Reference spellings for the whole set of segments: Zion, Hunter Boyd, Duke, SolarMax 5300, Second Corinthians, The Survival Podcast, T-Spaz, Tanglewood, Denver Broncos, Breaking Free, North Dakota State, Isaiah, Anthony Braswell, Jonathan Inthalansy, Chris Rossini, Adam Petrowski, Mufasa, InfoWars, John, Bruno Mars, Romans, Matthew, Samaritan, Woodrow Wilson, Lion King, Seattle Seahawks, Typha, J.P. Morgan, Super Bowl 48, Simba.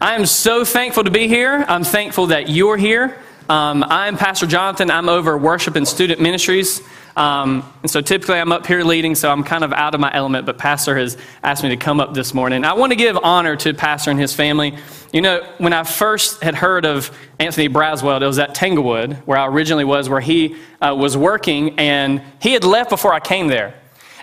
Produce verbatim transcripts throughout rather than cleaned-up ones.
I am so thankful to be here. I'm thankful that you're here. Um, I'm Pastor Jonathan. I'm over Worship and Student Ministries. Um, and so typically I'm up here leading, so I'm kind of out of my element, but Pastor has asked me to come up this morning. I want to give honor to Pastor and his family. You know, when I first had heard of Anthony Braswell, it was at Tanglewood, where I originally was, where he uh, was working, and he had left before I came there.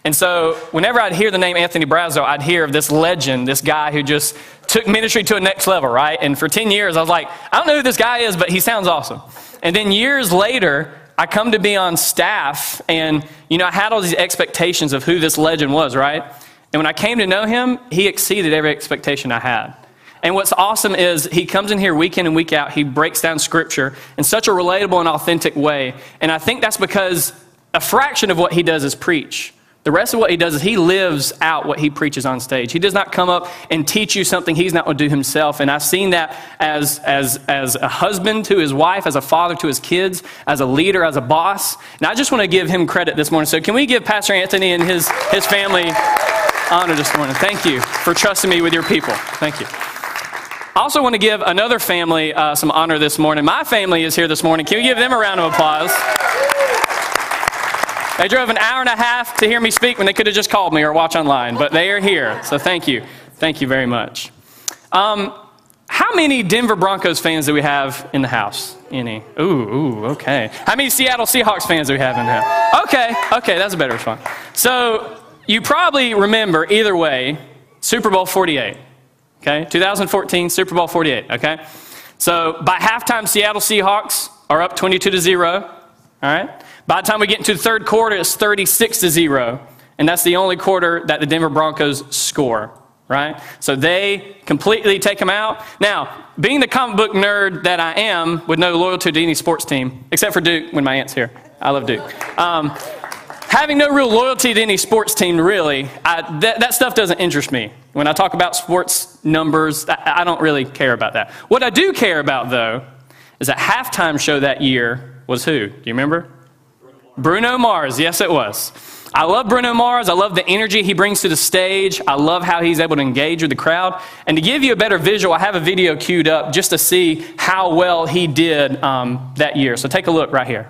And so whenever I'd hear the name Anthony Braswell, I'd hear of this legend, this guy who just took ministry to a next level, right? And for ten years, I was like, I don't know who this guy is, but he sounds awesome. And then years later, I come to be on staff, and, you know, I had all these expectations of who this legend was, right? And when I came to know him, he exceeded every expectation I had. And what's awesome is he comes in here week in and week out. He breaks down Scripture in such a relatable and authentic way. And I think that's because a fraction of what he does is preach. The rest of what he does is he lives out what he preaches on stage. He does not come up and teach you something he's not going to do himself. And I've seen that as, as, as a husband to his wife, as a father to his kids, as a leader, as a boss. And I just want to give him credit this morning. So can we give Pastor Anthony and his, his family honor this morning? Thank you for trusting me with your people. Thank you. I also want to give another family uh, some honor this morning. My family is here this morning. Can we give them a round of applause? They drove an hour and a half to hear me speak when they could have just called me or watch online, but they are here, so thank you. Thank you very much. Um, how many Denver Broncos fans do we have in the house? Any? Ooh, ooh, okay. How many Seattle Seahawks fans do we have in the house? Okay, okay, that's a better response. So you probably remember, either way, Super Bowl forty-eight, okay? two thousand fourteen, Super Bowl forty-eight, okay? So by halftime, Seattle Seahawks are up twenty-two to zero, all right? By the time we get into the third quarter, it's thirty-six to zero, and that's the only quarter that the Denver Broncos score, right? So they completely take them out. Now, being the comic book nerd that I am, with no loyalty to any sports team, except for Duke when my aunt's here. I love Duke. Um, having no real loyalty to any sports team, really, I, that, that stuff doesn't interest me. When I talk about sports numbers, I, I don't really care about that. What I do care about, though, is that halftime show that year was who? Do you remember? Bruno Mars, yes it was. I love Bruno Mars. I love the energy he brings to the stage. I love how he's able to engage with the crowd. And to give you a better visual, I have a video queued up just to see how well he did um, that year. So take a look right here.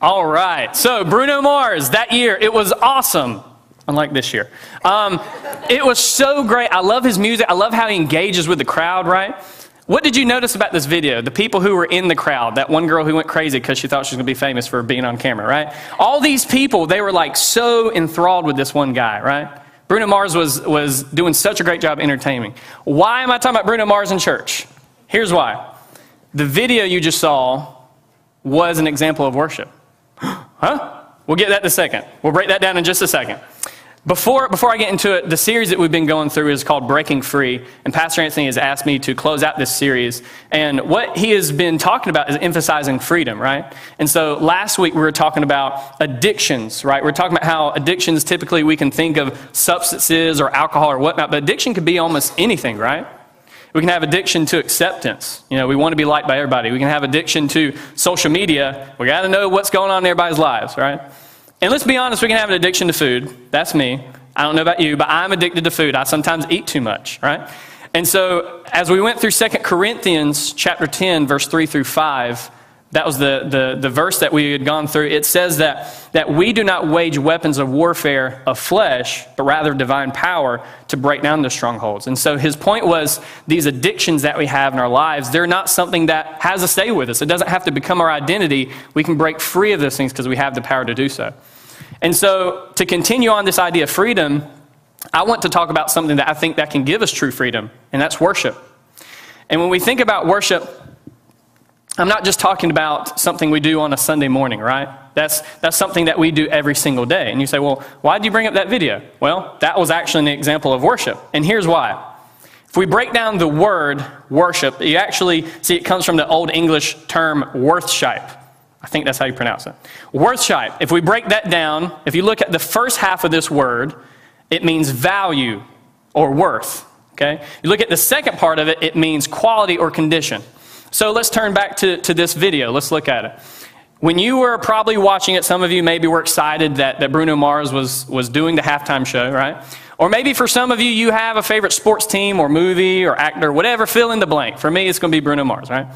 All right, so Bruno Mars, that year, it was awesome, unlike this year. Um, it was so great. I love his music. I love how he engages with the crowd, right? What did you notice about this video? The people who were in the crowd, that one girl who went crazy because she thought she was going to be famous for being on camera, right? All these people, they were like so enthralled with this one guy, right? Bruno Mars was, was doing such a great job entertaining. Why am I talking about Bruno Mars in church? Here's why. The video you just saw was an example of worship. Huh? We'll get that in a second. We'll break that down in just a second. Before, before I get into it, the series that we've been going through is called Breaking Free, and Pastor Anthony has asked me to close out this series. And what he has been talking about is emphasizing freedom, right? And so last week we were talking about addictions, right? We we're talking about how addictions, typically we can think of substances or alcohol or whatnot, but addiction could be almost anything, right? We can have addiction to acceptance. You know, we want to be liked by everybody. We can have addiction to social media. We got to know what's going on in everybody's lives, right? And let's be honest, we can have an addiction to food. That's me. I don't know about you, but I'm addicted to food. I sometimes eat too much, right? And so as we went through Second Corinthians chapter ten, verse three through five, that was the, the, the verse that we had gone through. It says that, that we do not wage weapons of warfare of flesh, but rather divine power to break down the strongholds. And so his point was these addictions that we have in our lives, they're not something that has to stay with us. It doesn't have to become our identity. We can break free of those things because we have the power to do so. And so to continue on this idea of freedom, I want to talk about something that I think that can give us true freedom, and that's worship. And when we think about worship, I'm not just talking about something we do on a Sunday morning, right? That's, that's something that we do every single day. And you say, well, why did you bring up that video? Well, that was actually an example of worship. And here's why. If we break down the word worship, you actually see it comes from the Old English term worship. I think that's how you pronounce it. Worship. If we break that down, if you look at the first half of this word, it means value or worth. Okay? You look at the second part of it, it means quality or condition. So let's turn back to, to this video. Let's look at it. When you were probably watching it, some of you maybe were excited that, that Bruno Mars was, was doing the halftime show, right? Or maybe for some of you, you have a favorite sports team or movie or actor, whatever, fill in the blank. For me, it's going to be Bruno Mars, right?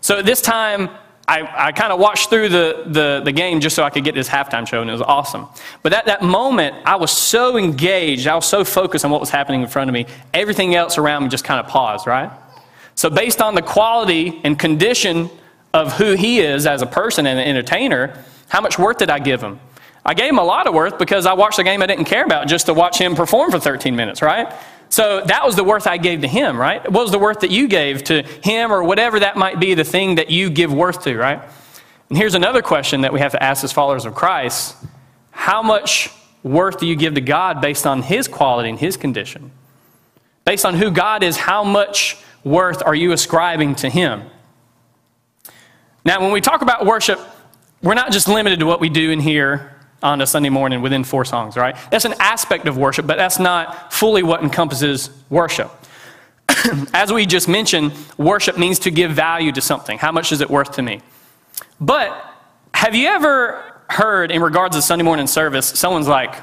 So at this time, I, I kind of watched through the, the, the game just so I could get this halftime show, and it was awesome. But at that moment, I was so engaged. I was so focused on what was happening in front of me. Everything else around me just kind of paused, right? So based on the quality and condition of who he is as a person and an entertainer, how much worth did I give him? I gave him a lot of worth because I watched a game I didn't care about just to watch him perform for thirteen minutes, right? So that was the worth I gave to him, right? What was the worth that you gave to him or whatever that might be, the thing that you give worth to, right? And here's another question that we have to ask as followers of Christ. How much worth do you give to God based on his quality and his condition? Based on who God is, how much worth are you ascribing to him? Now, when we talk about worship, we're not just limited to what we do in here on a Sunday morning within four songs, right? That's an aspect of worship, but that's not fully what encompasses worship. As we just mentioned, worship means to give value to something. How much is it worth to me? But have you ever heard, in regards to Sunday morning service, someone's like,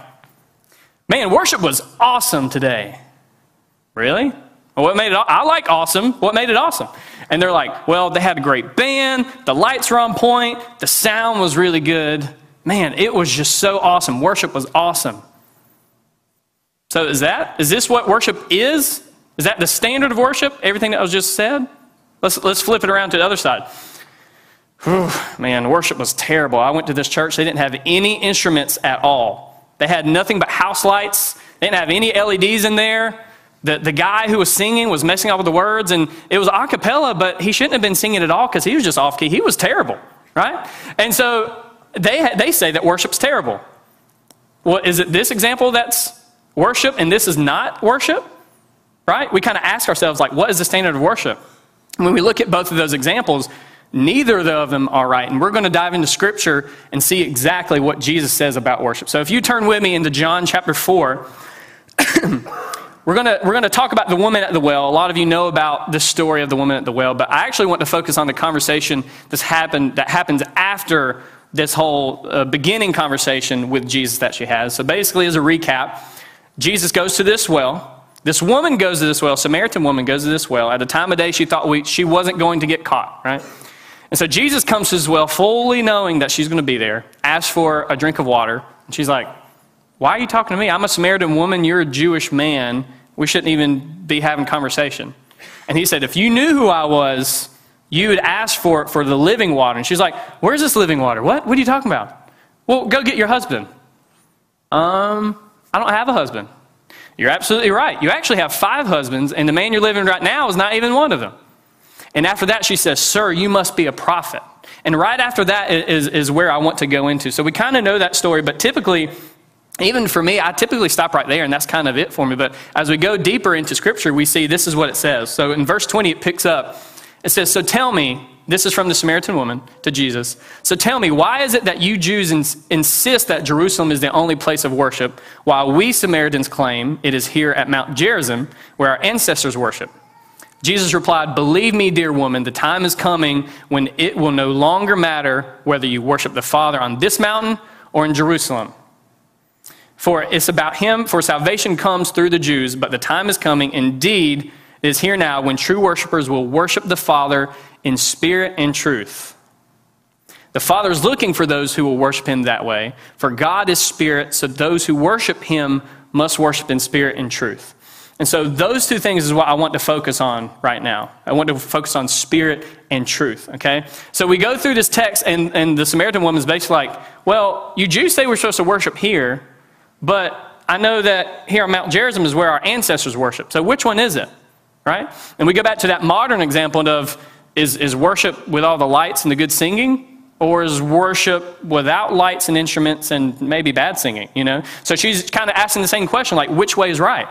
man, worship was awesome today. Really? What made it? I like awesome. What made it awesome? And they're like, well, they had a great band. The lights were on point. The sound was really good. Man, it was just so awesome. Worship was awesome. So is that, is this what worship is? Is that the standard of worship? Everything that was just said? Let's, let's flip it around to the other side. Whew, man, worship was terrible. I went to this church. They didn't have any instruments at all. They had nothing but house lights. They didn't have any L E Ds in there. The, the guy who was singing was messing up with the words, and it was a cappella, but he shouldn't have been singing at all because he was just off key. He was terrible, right? And so They, they say that worship's terrible. Well, is it this example that's worship and this is not worship? Right? We kind of ask ourselves, like, what is the standard of worship? And when we look at both of those examples, neither of them are right. And we're going to dive into Scripture and see exactly what Jesus says about worship. So if you turn with me into John chapter four, we're going to, we're going to talk about the woman at the well. A lot of you know about the story of the woman at the well, but I actually want to focus on the conversation that's happened, that happens after this whole uh, beginning conversation with Jesus that she has. So basically, as a recap, Jesus goes to this well. This woman goes to this well. Samaritan woman goes to this well. At a time of day, she thought we, she wasn't going to get caught, right? And so Jesus comes to this well fully knowing that she's going to be there, asks for a drink of water. And she's like, why are you talking to me? I'm a Samaritan woman. You're a Jewish man. We shouldn't even be having conversation. And he said, if you knew who I was, you would ask for for the living water. And she's like, where's this living water? What? What are you talking about? Well, go get your husband. Um, I don't have a husband. You're absolutely right. You actually have five husbands, and the man you're living with right now is not even one of them. And after that, she says, sir, you must be a prophet. And right after that is, is where I want to go into. So we kind of know that story, but typically, even for me, I typically stop right there, and that's kind of it for me. But as we go deeper into Scripture, we see this is what it says. So in verse twenty, it picks up. It says, so tell me, this is from the Samaritan woman to Jesus, so tell me, why is it that you Jews ins- insist that Jerusalem is the only place of worship, while we Samaritans claim it is here at Mount Gerizim, where our ancestors worship? Jesus replied, believe me, dear woman, the time is coming when it will no longer matter whether you worship the Father on this mountain or in Jerusalem. For it's about him, for salvation comes through the Jews, but the time is coming, indeed, it is here now, when true worshipers will worship the Father in spirit and truth. The Father is looking for those who will worship him that way. For God is spirit, so those who worship him must worship in spirit and truth. And so those two things is what I want to focus on right now. I want to focus on spirit and truth, okay? So we go through this text, and, and the Samaritan woman is basically like, well, you Jews say we're supposed to worship here, but I know that here on Mount Gerizim is where our ancestors worship. So which one is it? Right? And we go back to that modern example of Is, is worship with all the lights and the good singing? Or is worship without lights and instruments and maybe bad singing, you know? So she's kind of asking the same question, like, which way is right?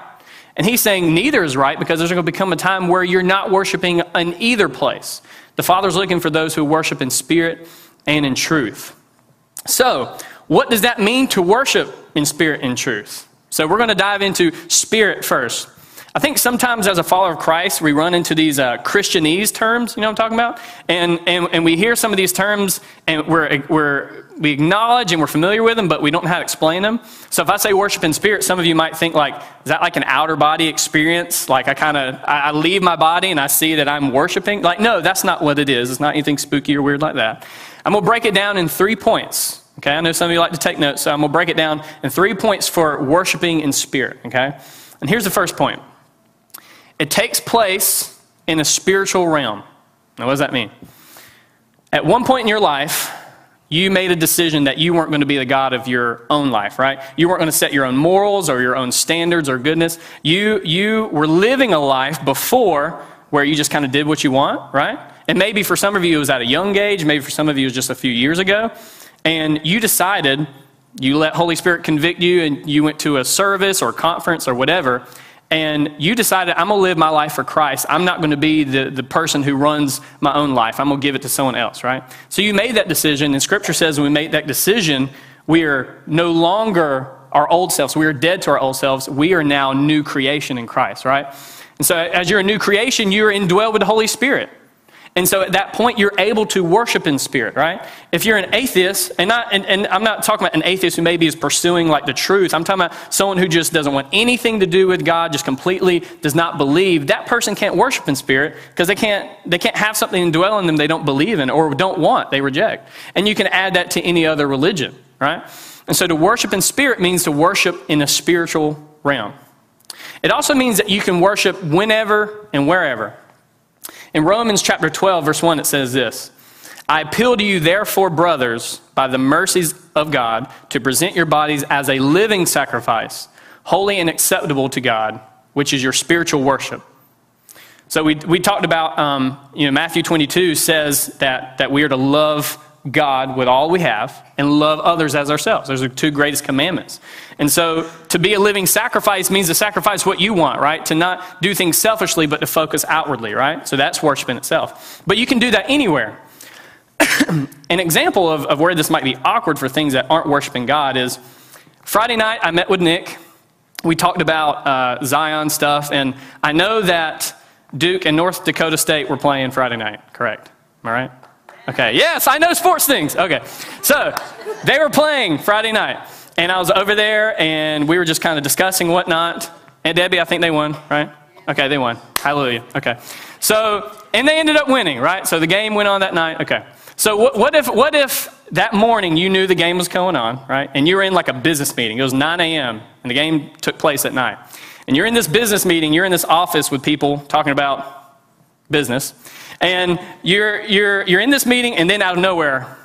And he's saying neither is right, because there's going to become a time where you're not worshiping in either place. The Father's looking for those who worship in spirit and in truth. So what does that mean to worship in spirit and truth? So we're going to dive into spirit first. I think sometimes as a follower of Christ, we run into these uh, Christianese terms, you know what I'm talking about? And, and and we hear some of these terms, and we're, we're, we acknowledge and we're familiar with them, but we don't know how to explain them. So if I say worship in spirit, some of you might think, like, is that like an outer body experience? Like I kind of, I, I leave my body and I see that I'm worshiping? Like, no, that's not what it is. It's not anything spooky or weird like that. I'm going to break it down in three points. Okay, I know some of you like to take notes, so I'm going to break it down in three points for worshiping in spirit, okay? And here's the first point. It takes place in a spiritual realm. Now, what does that mean? At one point in your life, you made a decision that you weren't going to be the God of your own life, right? You weren't going to set your own morals or your own standards or goodness. You, you were living a life before where you just kind of did what you want, right? And maybe for some of you, it was at a young age. Maybe for some of you, it was just a few years ago. And you decided, you let Holy Spirit convict you, and you went to a service or conference or whatever, and you decided, I'm going to live my life for Christ. I'm not going to be the, the person who runs my own life. I'm going to give it to someone else, right? So you made that decision, and Scripture says when we make that decision, we are no longer our old selves. We are dead to our old selves. We are now new creation in Christ, right? And so as you're a new creation, you're indwelled with the Holy Spirit. And so at that point, you're able to worship in spirit, right? If you're an atheist, and, not, and, and I'm not talking about an atheist who maybe is pursuing like the truth. I'm talking about someone who just doesn't want anything to do with God, just completely does not believe. That person can't worship in spirit because they can't, they can't have something dwell in them they don't believe in or don't want, they reject. And you can add that to any other religion, right? And so to worship in spirit means to worship in a spiritual realm. It also means that you can worship whenever and wherever. In Romans chapter twelve, verse one, it says this, I appeal to you, therefore, brothers, by the mercies of God, to present your bodies as a living sacrifice, holy and acceptable to God, which is your spiritual worship. So we, we talked about, um, you know, Matthew twenty-two says that, that we are to love God with all we have and love others as ourselves. Those are the two greatest commandments. And so to be a living sacrifice means to sacrifice what you want, right? To not do things selfishly, but to focus outwardly, right? So that's worship in itself. But you can do that anywhere. An example of, of where this might be awkward for things that aren't worshiping God is Friday night I met with Nick. We talked about uh, Zion stuff, and I know that Duke and North Dakota State were playing Friday night, correct? Am I right? Okay, yes, I know sports things. Okay, so they were playing Friday night, and I was over there, and we were just kind of discussing whatnot. And Debbie, I think they won, right? Okay, they won. Hallelujah. Okay, so, and they ended up winning, right? So the game went on that night. Okay, so what, what if what if that morning you knew the game was going on, right? And you were in like a business meeting. It was nine a.m., and the game took place at night. And you're in this business meeting. You're in this office with people talking about business. And you're you're you're in this meeting, and then out of nowhere,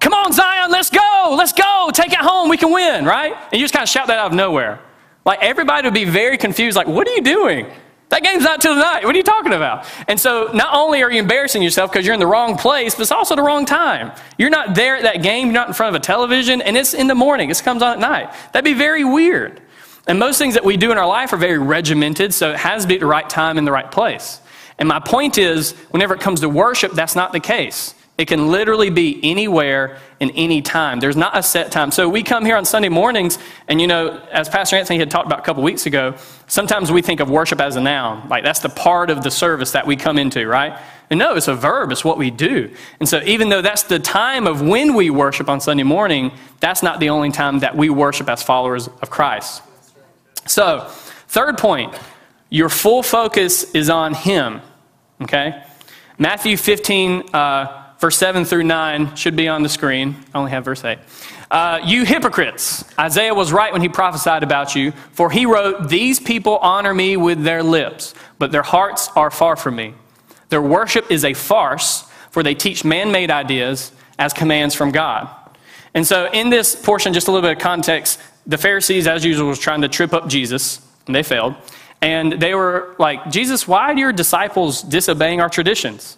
come on, Zion, let's go, let's go, take it home, we can win, right? And you just kind of shout that out of nowhere. Like, everybody would be very confused, like, what are you doing? That game's not till tonight. What are you talking about? And so not only are you embarrassing yourself because you're in the wrong place, but it's also the wrong time. You're not there at that game, you're not in front of a television, and it's in the morning, it comes on at night. That'd be very weird. And most things that we do in our life are very regimented, so it has to be at the right time and the right place. And my point is, whenever it comes to worship, that's not the case. It can literally be anywhere and any time. There's not a set time. So we come here on Sunday mornings, and you know, as Pastor Anthony had talked about a couple weeks ago, sometimes we think of worship as a noun. Like, that's the part of the service that we come into, right? And no, it's a verb. It's what we do. And so even though that's the time of when we worship on Sunday morning, that's not the only time that we worship as followers of Christ. So, third point, your full focus is on Him. Okay? Matthew fifteen, uh, verse seven through nine should be on the screen. I only have verse eight. Uh, you hypocrites, Isaiah was right when he prophesied about you, for he wrote, these people honor me with their lips, but their hearts are far from me. Their worship is a farce, for they teach man-made ideas as commands from God. And so in this portion, just a little bit of context, the Pharisees, as usual, was trying to trip up Jesus, and they failed. And they were like, Jesus, why are your disciples disobeying our traditions?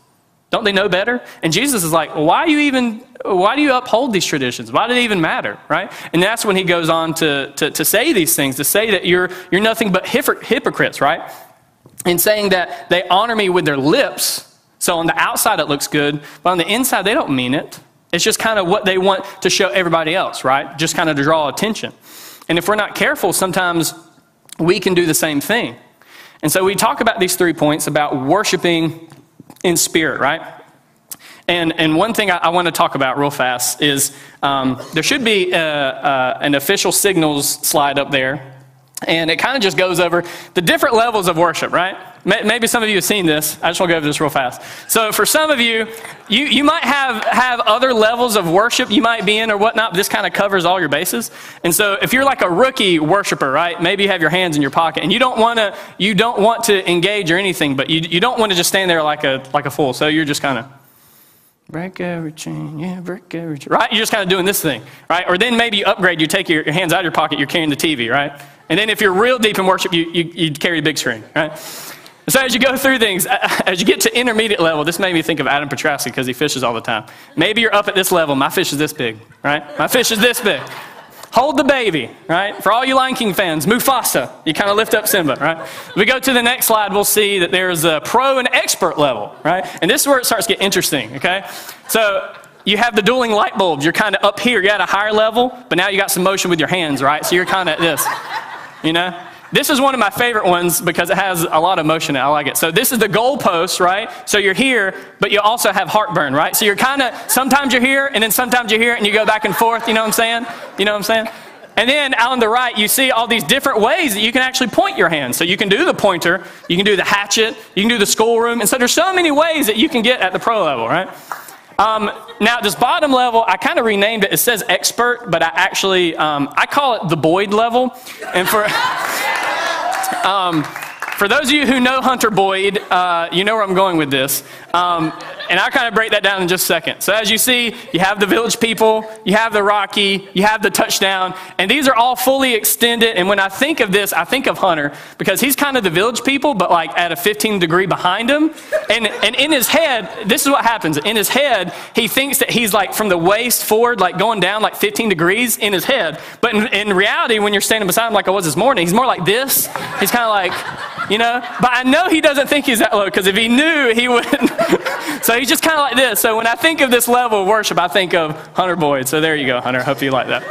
Don't they know better? And Jesus is like, why do you even, why do you uphold these traditions? Why do they even matter, right? And that's when he goes on to, to, to say these things, to say that you're, you're nothing but hypocrites, right? And saying that they honor me with their lips, so on the outside it looks good, but on the inside they don't mean it. It's just kind of what they want to show everybody else, right? Just kind of to draw attention. And if we're not careful, sometimes we can do the same thing. And so we talk about these three points about worshiping in spirit, right? And and one thing I, I want to talk about real fast is um, there should be a, a, an official signals slide up there. And it kind of just goes over the different levels of worship, right? Maybe some of you have seen this. I just want to go over this real fast. So for some of you, you, you might have, have other levels of worship you might be in or whatnot. But this kind of covers all your bases. And so if you're like a rookie worshiper, right, maybe you have your hands in your pocket and you don't want to you don't want to engage or anything, but you, you don't want to just stand there like a like a fool. So you're just kind of break every chain, yeah, break every chain, right? You're just kind of doing this thing, right? Or then maybe you upgrade, you take your, your hands out of your pocket, you're carrying the T V, right? And then if you're real deep in worship, you, you, you carry the big screen, right? So as you go through things, as you get to intermediate level, this made me think of Adam Petrowski because he fishes all the time. Maybe you're up at this level, my fish is this big, right? My fish is this big. Hold the baby, right? For all you Lion King fans, Mufasa, you kind of lift up Simba, right? We go to the next slide, we'll see that there's a pro and expert level, right? And this is where it starts to get interesting, okay? So you have the dueling light bulbs. You're kind of up here. You're at a higher level, but now you got some motion with your hands, right? So you're kind of at this, you know? This is one of my favorite ones because it has a lot of motion. I like it. So this is the goalpost, right? So you're here, but you also have heartburn, right? So you're kind of, sometimes you're here, and then sometimes you're here, and you go back and forth. You know what I'm saying? You know what I'm saying? And then on the right, you see all these different ways that you can actually point your hand. So you can do the pointer. You can do the hatchet. You can do the schoolroom. And so there's so many ways that you can get at the pro level, right? Um, now, this bottom level, I kind of renamed it. It says expert, but I actually, um, I call it the Boyd level. And for... Um, for those of you who know Hunter Boyd, uh, you know where I'm going with this. Um, and I'll kind of break that down in just a second. So as you see, you have the Village People, you have the Rocky, you have the Touchdown, and these are all fully extended. And when I think of this, I think of Hunter because he's kind of the Village People, but like at a fifteen degree behind him. And, and in his head, this is what happens. In his head, he thinks that he's like from the waist forward, like going down like fifteen degrees in his head. But in, in reality, when you're standing beside him like I was this morning, he's more like this. He's kind of like, you know, but I know he doesn't think he's that low because if he knew, he wouldn't. So he's just kind of like this. So when I think of this level of worship, I think of Hunter Boyd. So there you go, Hunter. Hope you like that.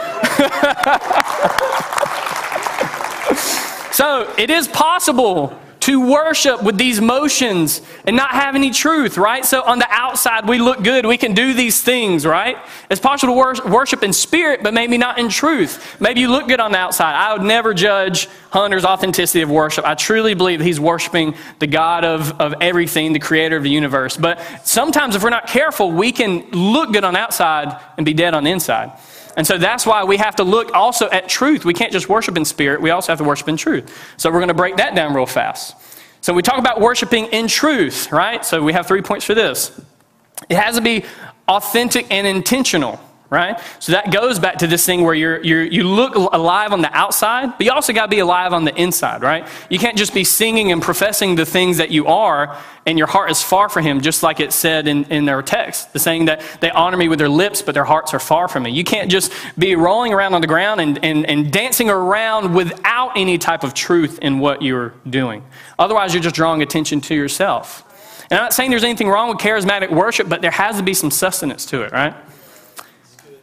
So it is possible to worship with these motions and not have any truth, right? So on the outside, we look good. We can do these things, right? It's possible to wor- worship in spirit, but maybe not in truth. Maybe you look good on the outside. I would never judge Hunter's authenticity of worship. I truly believe he's worshiping the God of, of everything, the creator of the universe. But sometimes if we're not careful, we can look good on the outside and be dead on the inside. And so that's why we have to look also at truth. We can't just worship in spirit. We also have to worship in truth. So we're going to break that down real fast. So we talk about worshiping in truth, right? So we have three points for this. It has to be authentic and intentional, right? So that goes back to this thing where you're, you're, you look alive on the outside, but you also got to be alive on the inside, right? You can't just be singing and professing the things that you are, and your heart is far from him, just like it said in, in their text, the saying that they honor me with their lips, but their hearts are far from me. You can't just be rolling around on the ground and, and, and dancing around without any type of truth in what you're doing. Otherwise, you're just drawing attention to yourself. And I'm not saying there's anything wrong with charismatic worship, but there has to be some sustenance to it, right?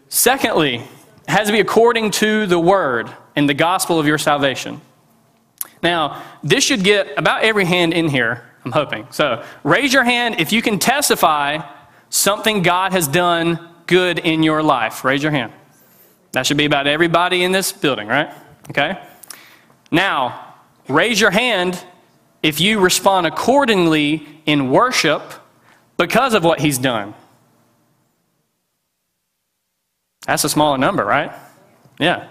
Secondly, it has to be according to the word and the gospel of your salvation. Now, this should get about every hand in here, I'm hoping. So raise your hand if you can testify something God has done good in your life. Raise your hand. That should be about everybody in this building, right? Okay. Now, raise your hand if you respond accordingly in worship because of what he's done. That's a smaller number, right? Yeah.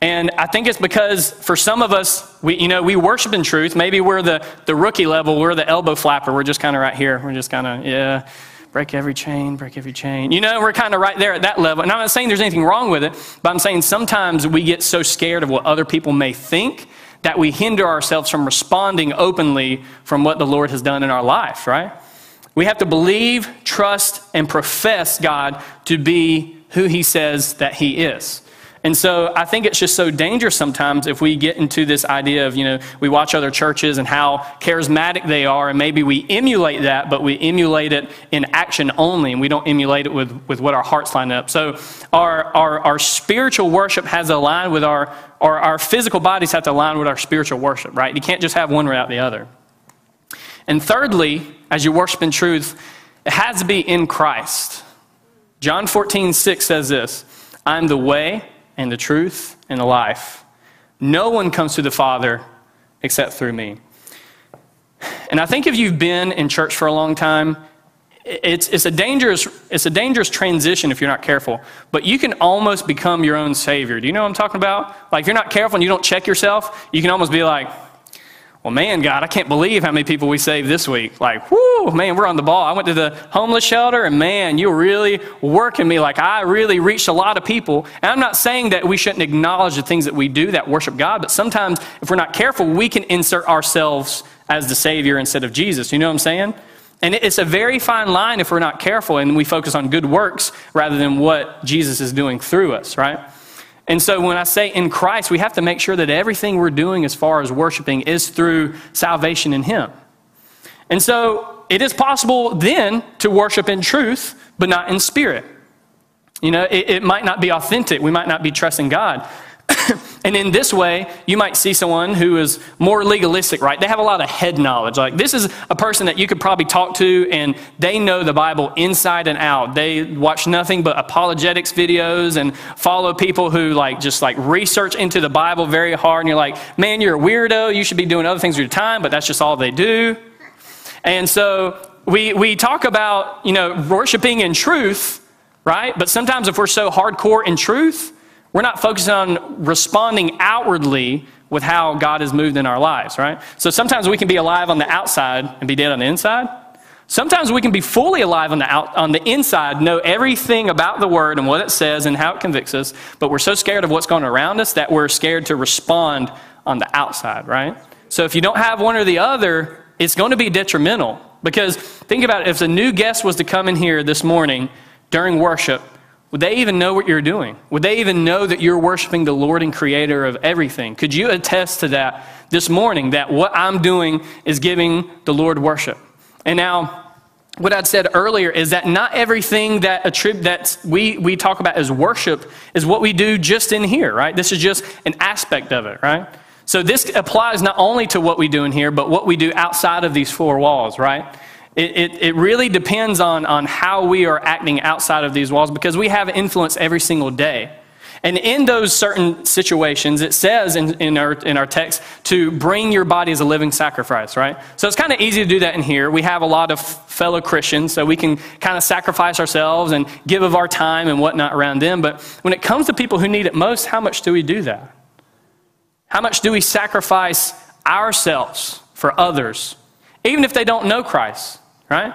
And I think it's because for some of us, we you know, we worship in truth. Maybe we're the, the rookie level. We're the elbow flapper. We're just kind of right here. We're just kind of, yeah, break every chain, break every chain. You know, we're kind of right there at that level. And I'm not saying there's anything wrong with it, but I'm saying sometimes we get so scared of what other people may think that we hinder ourselves from responding openly from what the Lord has done in our life, right? We have to believe, trust, and profess God to be who he says that he is. And so I think it's just so dangerous sometimes if we get into this idea of, you know, we watch other churches and how charismatic they are, and maybe we emulate that, but we emulate it in action only, and we don't emulate it with, with what our hearts line up. So our, our, our spiritual worship has to align with our, or our physical bodies have to align with our spiritual worship, right? You can't just have one without the other. And thirdly, as you worship in truth, it has to be in Christ. John fourteen six says this, "I am the way and the truth and the life. No one comes to the Father except through me." And I think if you've been in church for a long time, it's, it's, a dangerous, it's a dangerous transition if you're not careful. But you can almost become your own savior. Do you know what I'm talking about? Like, if you're not careful and you don't check yourself, you can almost be like, well, man, God, I can't believe how many people we saved this week. Like, whoo, man, we're on the ball. I went to the homeless shelter, and man, you were really working me. Like, I really reached a lot of people. And I'm not saying that we shouldn't acknowledge the things that we do that worship God, but sometimes if we're not careful, we can insert ourselves as the Savior instead of Jesus. You know what I'm saying? And it's a very fine line if we're not careful and we focus on good works rather than what Jesus is doing through us, right? And so when I say in Christ, we have to make sure that everything we're doing as far as worshiping is through salvation in him. And so it is possible then to worship in truth, but not in spirit. You know, it, it might not be authentic. We might not be trusting God. And in this way, you might see someone who is more legalistic, right? They have a lot of head knowledge. Like, this is a person that you could probably talk to, and they know the Bible inside and out. They watch nothing but apologetics videos and follow people who, like, just, like, research into the Bible very hard. And you're like, man, you're a weirdo. You should be doing other things with your time, but that's just all they do. And so we, we talk about, you know, worshiping in truth, right? But sometimes if we're so hardcore in truth, we're not focused on responding outwardly with how God has moved in our lives, right? So sometimes we can be alive on the outside and be dead on the inside. Sometimes we can be fully alive on the out, on the inside, know everything about the Word and what it says and how it convicts us, but we're so scared of what's going around us that we're scared to respond on the outside, right? So if you don't have one or the other, it's going to be detrimental. Because think about it, if a new guest was to come in here this morning during worship, would they even know what you're doing? Would they even know that you're worshiping the Lord and creator of everything? Could you attest to that this morning, that what I'm doing is giving the Lord worship? And now, what I'd said earlier is that not everything that attrib- that we, we talk about as worship is what we do just in here, right? This is just an aspect of it, right? So this applies not only to what we do in here, but what we do outside of these four walls, right? It, it, it really depends on, on how we are acting outside of these walls, because we have influence every single day. And in those certain situations, it says in, in, our, in our text to bring your body as a living sacrifice, right? So it's kind of easy to do that in here. We have a lot of fellow Christians, so we can kind of sacrifice ourselves and give of our time and whatnot around them. But when it comes to people who need it most, how much do we do that? How much do we sacrifice ourselves for others, even if they don't know Christ? Right?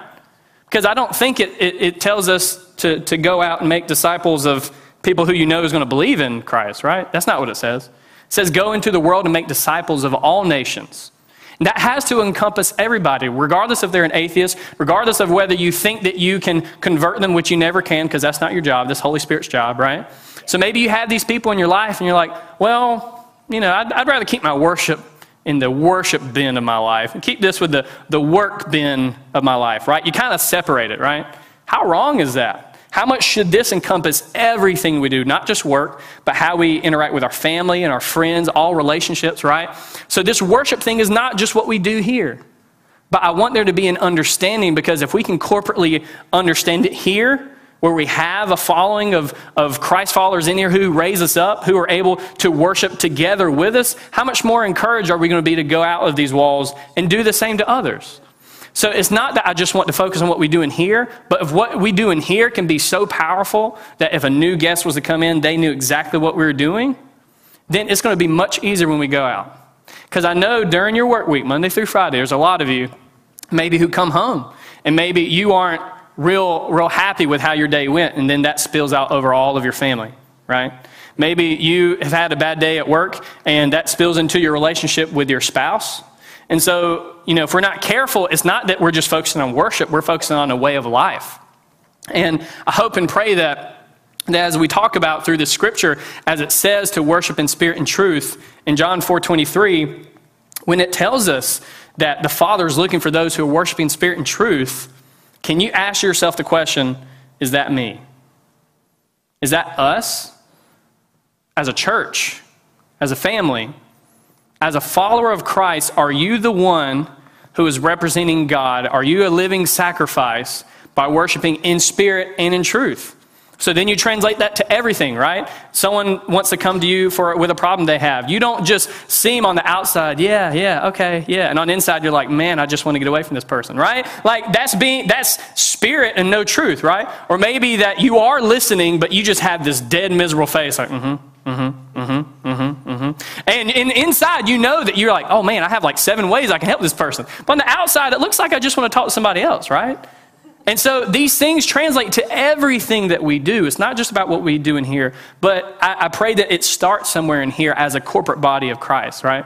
Because I don't think it, it, it tells us to, to go out and make disciples of people who you know is going to believe in Christ, right? That's not what it says. It says go into the world and make disciples of all nations. And that has to encompass everybody, regardless if they're an atheist, regardless of whether you think that you can convert them, which you never can, because that's not your job. That's Holy Spirit's job, right? So maybe you have these people in your life and you're like, well, you know, I'd, I'd rather keep my worship in the worship bin of my life, and keep this with the, the work bin of my life, right? You kind of separate it, right? How wrong is that? How much should this encompass everything we do, not just work, but how we interact with our family and our friends, all relationships, right? So this worship thing is not just what we do here, but I want there to be an understanding, because if we can corporately understand it here, where we have a following of, of Christ followers in here who raise us up, who are able to worship together with us, how much more encouraged are we going to be to go out of these walls and do the same to others? So it's not that I just want to focus on what we do in here, but if what we do in here can be so powerful that if a new guest was to come in, they knew exactly what we were doing, then it's going to be much easier when we go out. Because I know during your work week, Monday through Friday, there's a lot of you maybe who come home, and maybe you aren't real real happy with how your day went, and then that spills out over all of your family. right? Maybe you have had a bad day at work, and that spills into your relationship with your spouse. And so, you know, if we're not careful, it's not that we're just focusing on worship. We're focusing on a way of life. And I hope and pray that that as we talk about through the scripture, as it says to worship in spirit and truth, in John four twenty-three, when it tells us that the Father is looking for those who are worshiping in spirit and truth, can you ask yourself the question, is that me? Is that us? As a church, as a family, as a follower of Christ, are you the one who is representing God? Are you a living sacrifice by worshiping in spirit and in truth? So then you translate that to everything, right? Someone wants to come to you for with a problem they have. You don't just seem on the outside, yeah, yeah, okay, yeah. And on the inside, you're like, man, I just want to get away from this person, right? Like that's being that's spirit and no truth, right? Or maybe that you are listening, but you just have this dead, miserable face like, mm-hmm, mm-hmm, mm-hmm, mm-hmm, mm-hmm. And, and inside, you know that you're like, oh, man, I have like seven ways I can help this person. But on the outside, it looks like I just want to talk to somebody else, right? And so these things translate to everything that we do. It's not just about what we do in here, but I, I pray that it starts somewhere in here as a corporate body of Christ, right?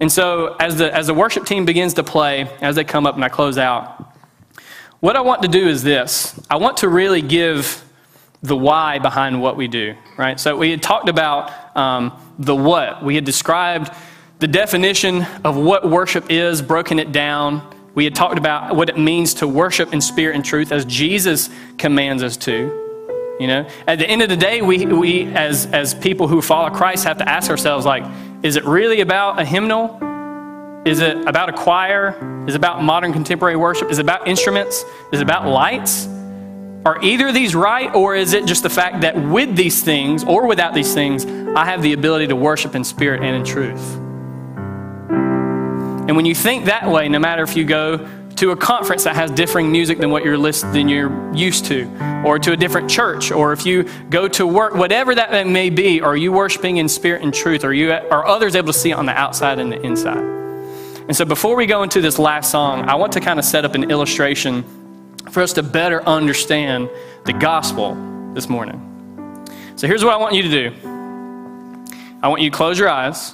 And so as the, as the worship team begins to play, as they come up and I close out, what I want to do is this. I want to really give the why behind what we do, right? So we had talked about um, the what. We had described the definition of what worship is, broken it down. We had talked about what it means to worship in spirit and truth as Jesus commands us to. You know, at the end of the day, we, we as, as people who follow Christ have to ask ourselves, like, is it really about a hymnal? Is it about a choir? Is it about modern contemporary worship? Is it about instruments? Is it about lights? Are either of these right, or is it just the fact that with these things or without these things, I have the ability to worship in spirit and in truth? And when you think that way, no matter if you go to a conference that has differing music than what you're listening, than you're used to, or to a different church, or if you go to work, whatever that may be, are you worshiping in spirit and truth? Are you, are others able to see it on the outside and the inside? And so before we go into this last song, I want to kind of set up an illustration for us to better understand the gospel this morning. So here's what I want you to do. I want you to close your eyes.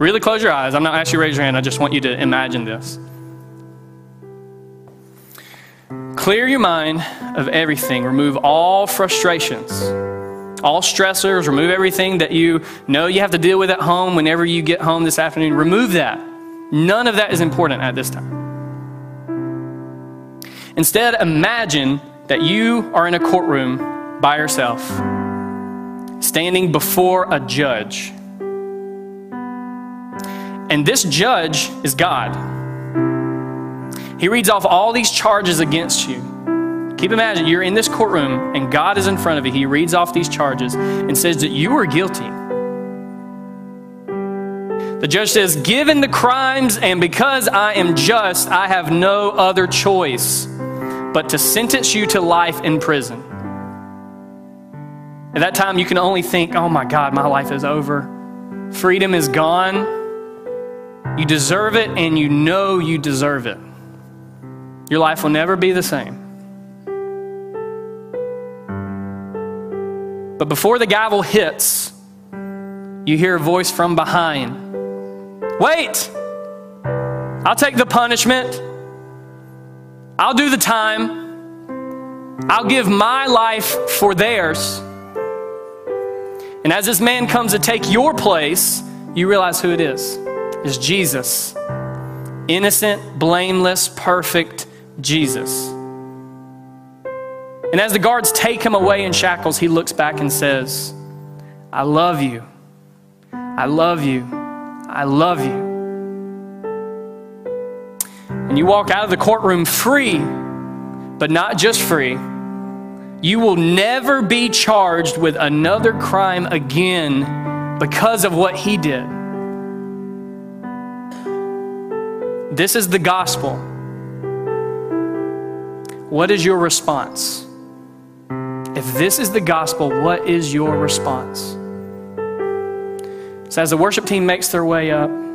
Really close your eyes. I'm not asking you to raise your hand. I just want you to imagine this. Clear your mind of everything. Remove all frustrations, all stressors. Remove everything that you know you have to deal with at home whenever you get home this afternoon. Remove that. None of that is important at this time. Instead, imagine that you are in a courtroom by yourself, standing before a judge. And this judge is God. He reads off all these charges against you. Keep imagine, you're in this courtroom and God is in front of you. He reads off these charges and says that you are guilty. The judge says, given the crimes and because I am just, I have no other choice but to sentence you to life in prison. At that time, you can only think, oh my God, my life is over. Freedom is gone. You deserve it, and you know you deserve it. Your life will never be the same. But before the gavel hits, you hear a voice from behind. Wait! I'll take the punishment. I'll do the time. I'll give my life for theirs. And as this man comes to take your place, you realize who it is. Is Jesus, innocent, blameless, perfect Jesus. And as the guards take him away in shackles, he looks back and says, I love you. I love you. I love you. And you walk out of the courtroom free, but not just free. You will never be charged with another crime again because of what he did. This is the gospel. What is your response? If this is the gospel, what is your response? So as the worship team makes their way up,